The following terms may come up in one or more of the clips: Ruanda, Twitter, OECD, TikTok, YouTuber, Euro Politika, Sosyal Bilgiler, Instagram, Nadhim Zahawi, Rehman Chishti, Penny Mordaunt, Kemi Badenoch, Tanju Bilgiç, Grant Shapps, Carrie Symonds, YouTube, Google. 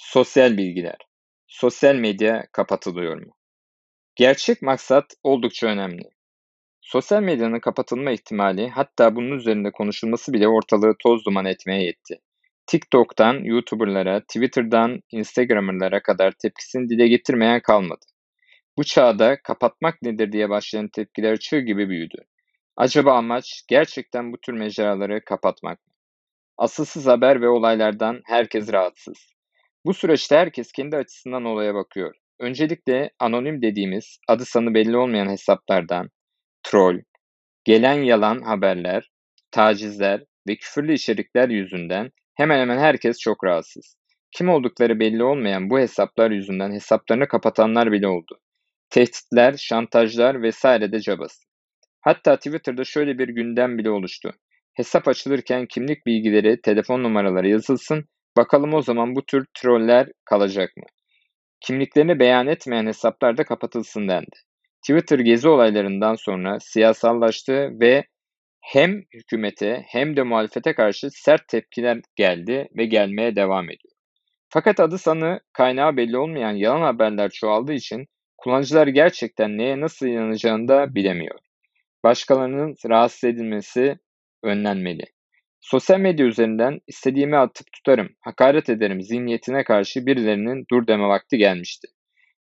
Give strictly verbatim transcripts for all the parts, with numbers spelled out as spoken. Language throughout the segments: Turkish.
Sosyal bilgiler. Sosyal medya kapatılıyor mu? Gerçek maksat oldukça önemli. Sosyal medyanın kapatılma ihtimali, hatta bunun üzerinde konuşulması bile ortalığı toz duman etmeye yetti. TikTok'tan YouTuber'lara, Twitter'dan Instagram'lara kadar tepkisini dile getirmeyen kalmadı. Bu çağda kapatmak nedir diye başlayan tepkiler çığ gibi büyüdü. Acaba amaç gerçekten bu tür mecraları kapatmak mı? Asılsız haber ve olaylardan herkes rahatsız. Bu süreçte herkes kendi açısından olaya bakıyor. Öncelikle anonim dediğimiz adı sanı belli olmayan hesaplardan, troll, gelen yalan haberler, tacizler ve küfürlü içerikler yüzünden hemen hemen herkes çok rahatsız. Kim oldukları belli olmayan bu hesaplar yüzünden hesaplarını kapatanlar bile oldu. Tehditler, şantajlar vesaire de cabası. Hatta Twitter'da şöyle bir gündem bile oluştu. Hesap açılırken kimlik bilgileri, telefon numaraları yazılsın, bakalım o zaman bu tür troller kalacak mı? Kimliklerini beyan etmeyen hesaplar da kapatılsın dendi. Twitter gezi olaylarından sonra siyasallaştı ve hem hükümete hem de muhalefete karşı sert tepkiler geldi ve gelmeye devam ediyor. Fakat adı sanı kaynağı belli olmayan yalan haberler çoğaldığı için kullanıcılar gerçekten neye nasıl inanacağını da bilemiyor. Başkalarının rahatsız edilmesi önlenmeli. Sosyal medya üzerinden istediğimi atıp tutarım, hakaret ederim zihniyetine karşı birilerinin dur deme vakti gelmişti.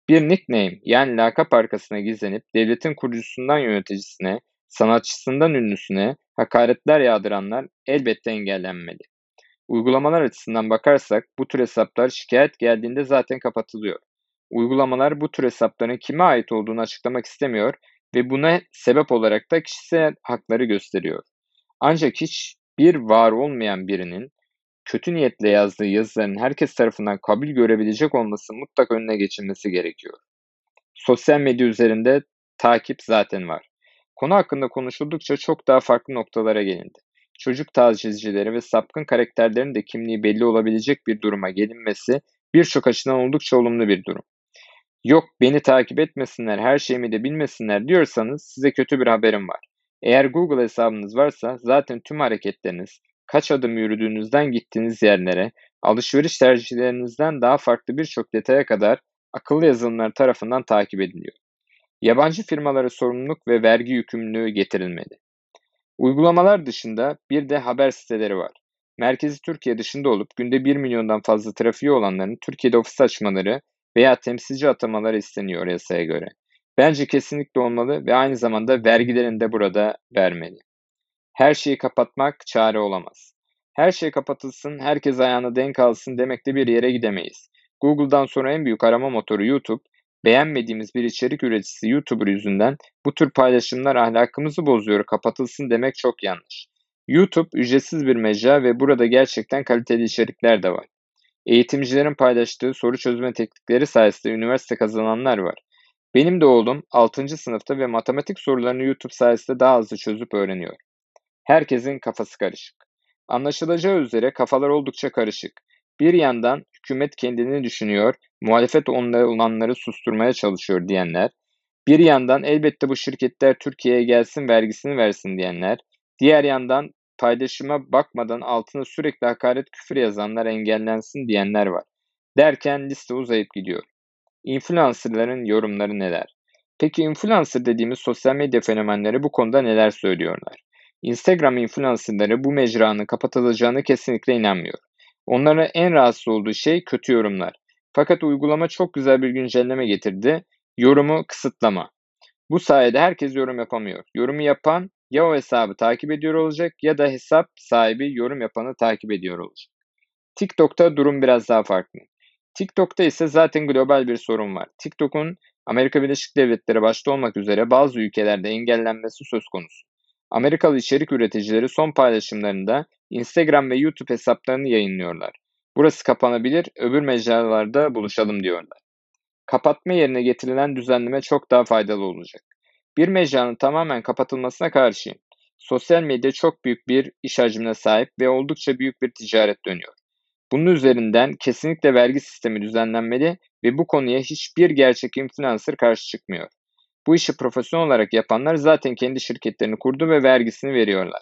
Bir nickname yani lakap arkasına gizlenip devletin kurucusundan yöneticisine, sanatçısından ünlüsüne hakaretler yağdıranlar elbette engellenmeli. Uygulamalar açısından bakarsak bu tür hesaplar şikayet geldiğinde zaten kapatılıyor. Uygulamalar bu tür hesapların kime ait olduğunu açıklamak istemiyor ve buna sebep olarak da kişisel hakları gösteriyor. Ancak hiç bir var olmayan birinin kötü niyetle yazdığı yazıların herkes tarafından kabul görebilecek olması mutlak önüne geçilmesi gerekiyor. Sosyal medya üzerinde takip zaten var. Konu hakkında konuşuldukça çok daha farklı noktalara gelindi. Çocuk tacizcileri ve sapkın karakterlerin de kimliği belli olabilecek bir duruma gelinmesi birçok açıdan oldukça olumlu bir durum. Yok beni takip etmesinler, her şeyimi de bilmesinler diyorsanız size kötü bir haberim var. Eğer Google hesabınız varsa zaten tüm hareketleriniz, kaç adım yürüdüğünüzden gittiğiniz yerlere, alışveriş tercihlerinizden daha farklı birçok detaya kadar akıllı yazılımlar tarafından takip ediliyor. Yabancı firmalara sorumluluk ve vergi yükümlülüğü getirilmeli. Uygulamalar dışında bir de haber siteleri var. Merkezi Türkiye dışında olup günde bir milyondan fazla trafiği olanların Türkiye'de ofis açmaları veya temsilci atamaları isteniyor yasaya göre. Bence kesinlikle olmalı ve aynı zamanda vergilerini de burada vermeli. Her şeyi kapatmak çare olamaz. Her şey kapatılsın, herkes ayağına denk alsın demekle bir yere gidemeyiz. Google'dan sonra en büyük arama motoru YouTube, beğenmediğimiz bir içerik üreticisi YouTuber yüzünden bu tür paylaşımlar ahlakımızı bozuyor, kapatılsın demek çok yanlış. YouTube ücretsiz bir mecra ve burada gerçekten kaliteli içerikler de var. Eğitimcilerin paylaştığı soru çözme teknikleri sayesinde üniversite kazananlar var. Benim de oğlum altıncı sınıfta ve matematik sorularını YouTube sayesinde daha hızlı çözüp öğreniyor. Herkesin kafası karışık. Anlaşılacağı üzere kafalar oldukça karışık. Bir yandan hükümet kendini düşünüyor, muhalefet onları olanları susturmaya çalışıyor diyenler, bir yandan elbette bu şirketler Türkiye'ye gelsin vergisini versin diyenler, diğer yandan paylaşıma bakmadan altına sürekli hakaret küfür yazanlar engellensin diyenler var. Derken liste uzayıp gidiyor. İnfluencerların yorumları neler? Peki influencer dediğimiz sosyal medya fenomenleri bu konuda neler söylüyorlar? Instagram influencerları bu mecranın kapatılacağına kesinlikle inanmıyor. Onlara en rahatsız olduğu şey kötü yorumlar. Fakat uygulama çok güzel bir güncelleme getirdi. Yorumu kısıtlama. Bu sayede herkes yorum yapamıyor. Yorumu yapan ya o hesabı takip ediyor olacak ya da hesap sahibi yorum yapanı takip ediyor olacak. TikTok'ta durum biraz daha farklı. TikTok'ta ise zaten global bir sorun var. TikTok'un Amerika Birleşik Devletleri başta olmak üzere bazı ülkelerde engellenmesi söz konusu. Amerikalı içerik üreticileri son paylaşımlarında Instagram ve YouTube hesaplarını yayınlıyorlar. Burası kapanabilir, öbür mecralarda buluşalım diyorlar. Kapatma yerine getirilen düzenleme çok daha faydalı olacak. Bir mecranın tamamen kapatılmasına karşıyım. Sosyal medya çok büyük bir iş hacmine sahip ve oldukça büyük bir ticaret dönüyor. Bunun üzerinden kesinlikle vergi sistemi düzenlenmeli ve bu konuya hiçbir gerçek influencer karşı çıkmıyor. Bu işi profesyonel olarak yapanlar zaten kendi şirketlerini kurdu ve vergisini veriyorlar.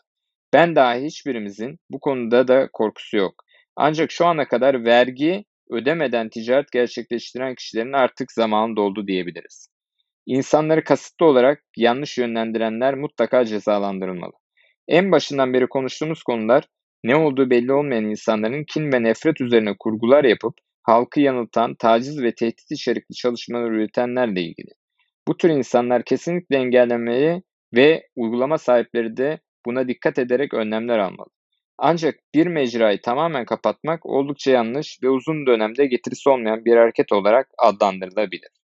Ben dahi hiçbirimizin bu konuda da korkusu yok. Ancak şu ana kadar vergi ödemeden ticaret gerçekleştiren kişilerin artık zamanı doldu diyebiliriz. İnsanları kasıtlı olarak yanlış yönlendirenler mutlaka cezalandırılmalı. En başından beri konuştuğumuz konular, ne olduğu belli olmayan insanların kin ve nefret üzerine kurgular yapıp halkı yanıltan, taciz ve tehdit içerikli çalışmalar üretenlerle ilgili. Bu tür insanlar kesinlikle engellenmeli ve uygulama sahipleri de buna dikkat ederek önlemler almalı. Ancak bir mecrayı tamamen kapatmak oldukça yanlış ve uzun dönemde getirisi olmayan bir hareket olarak adlandırılabilir.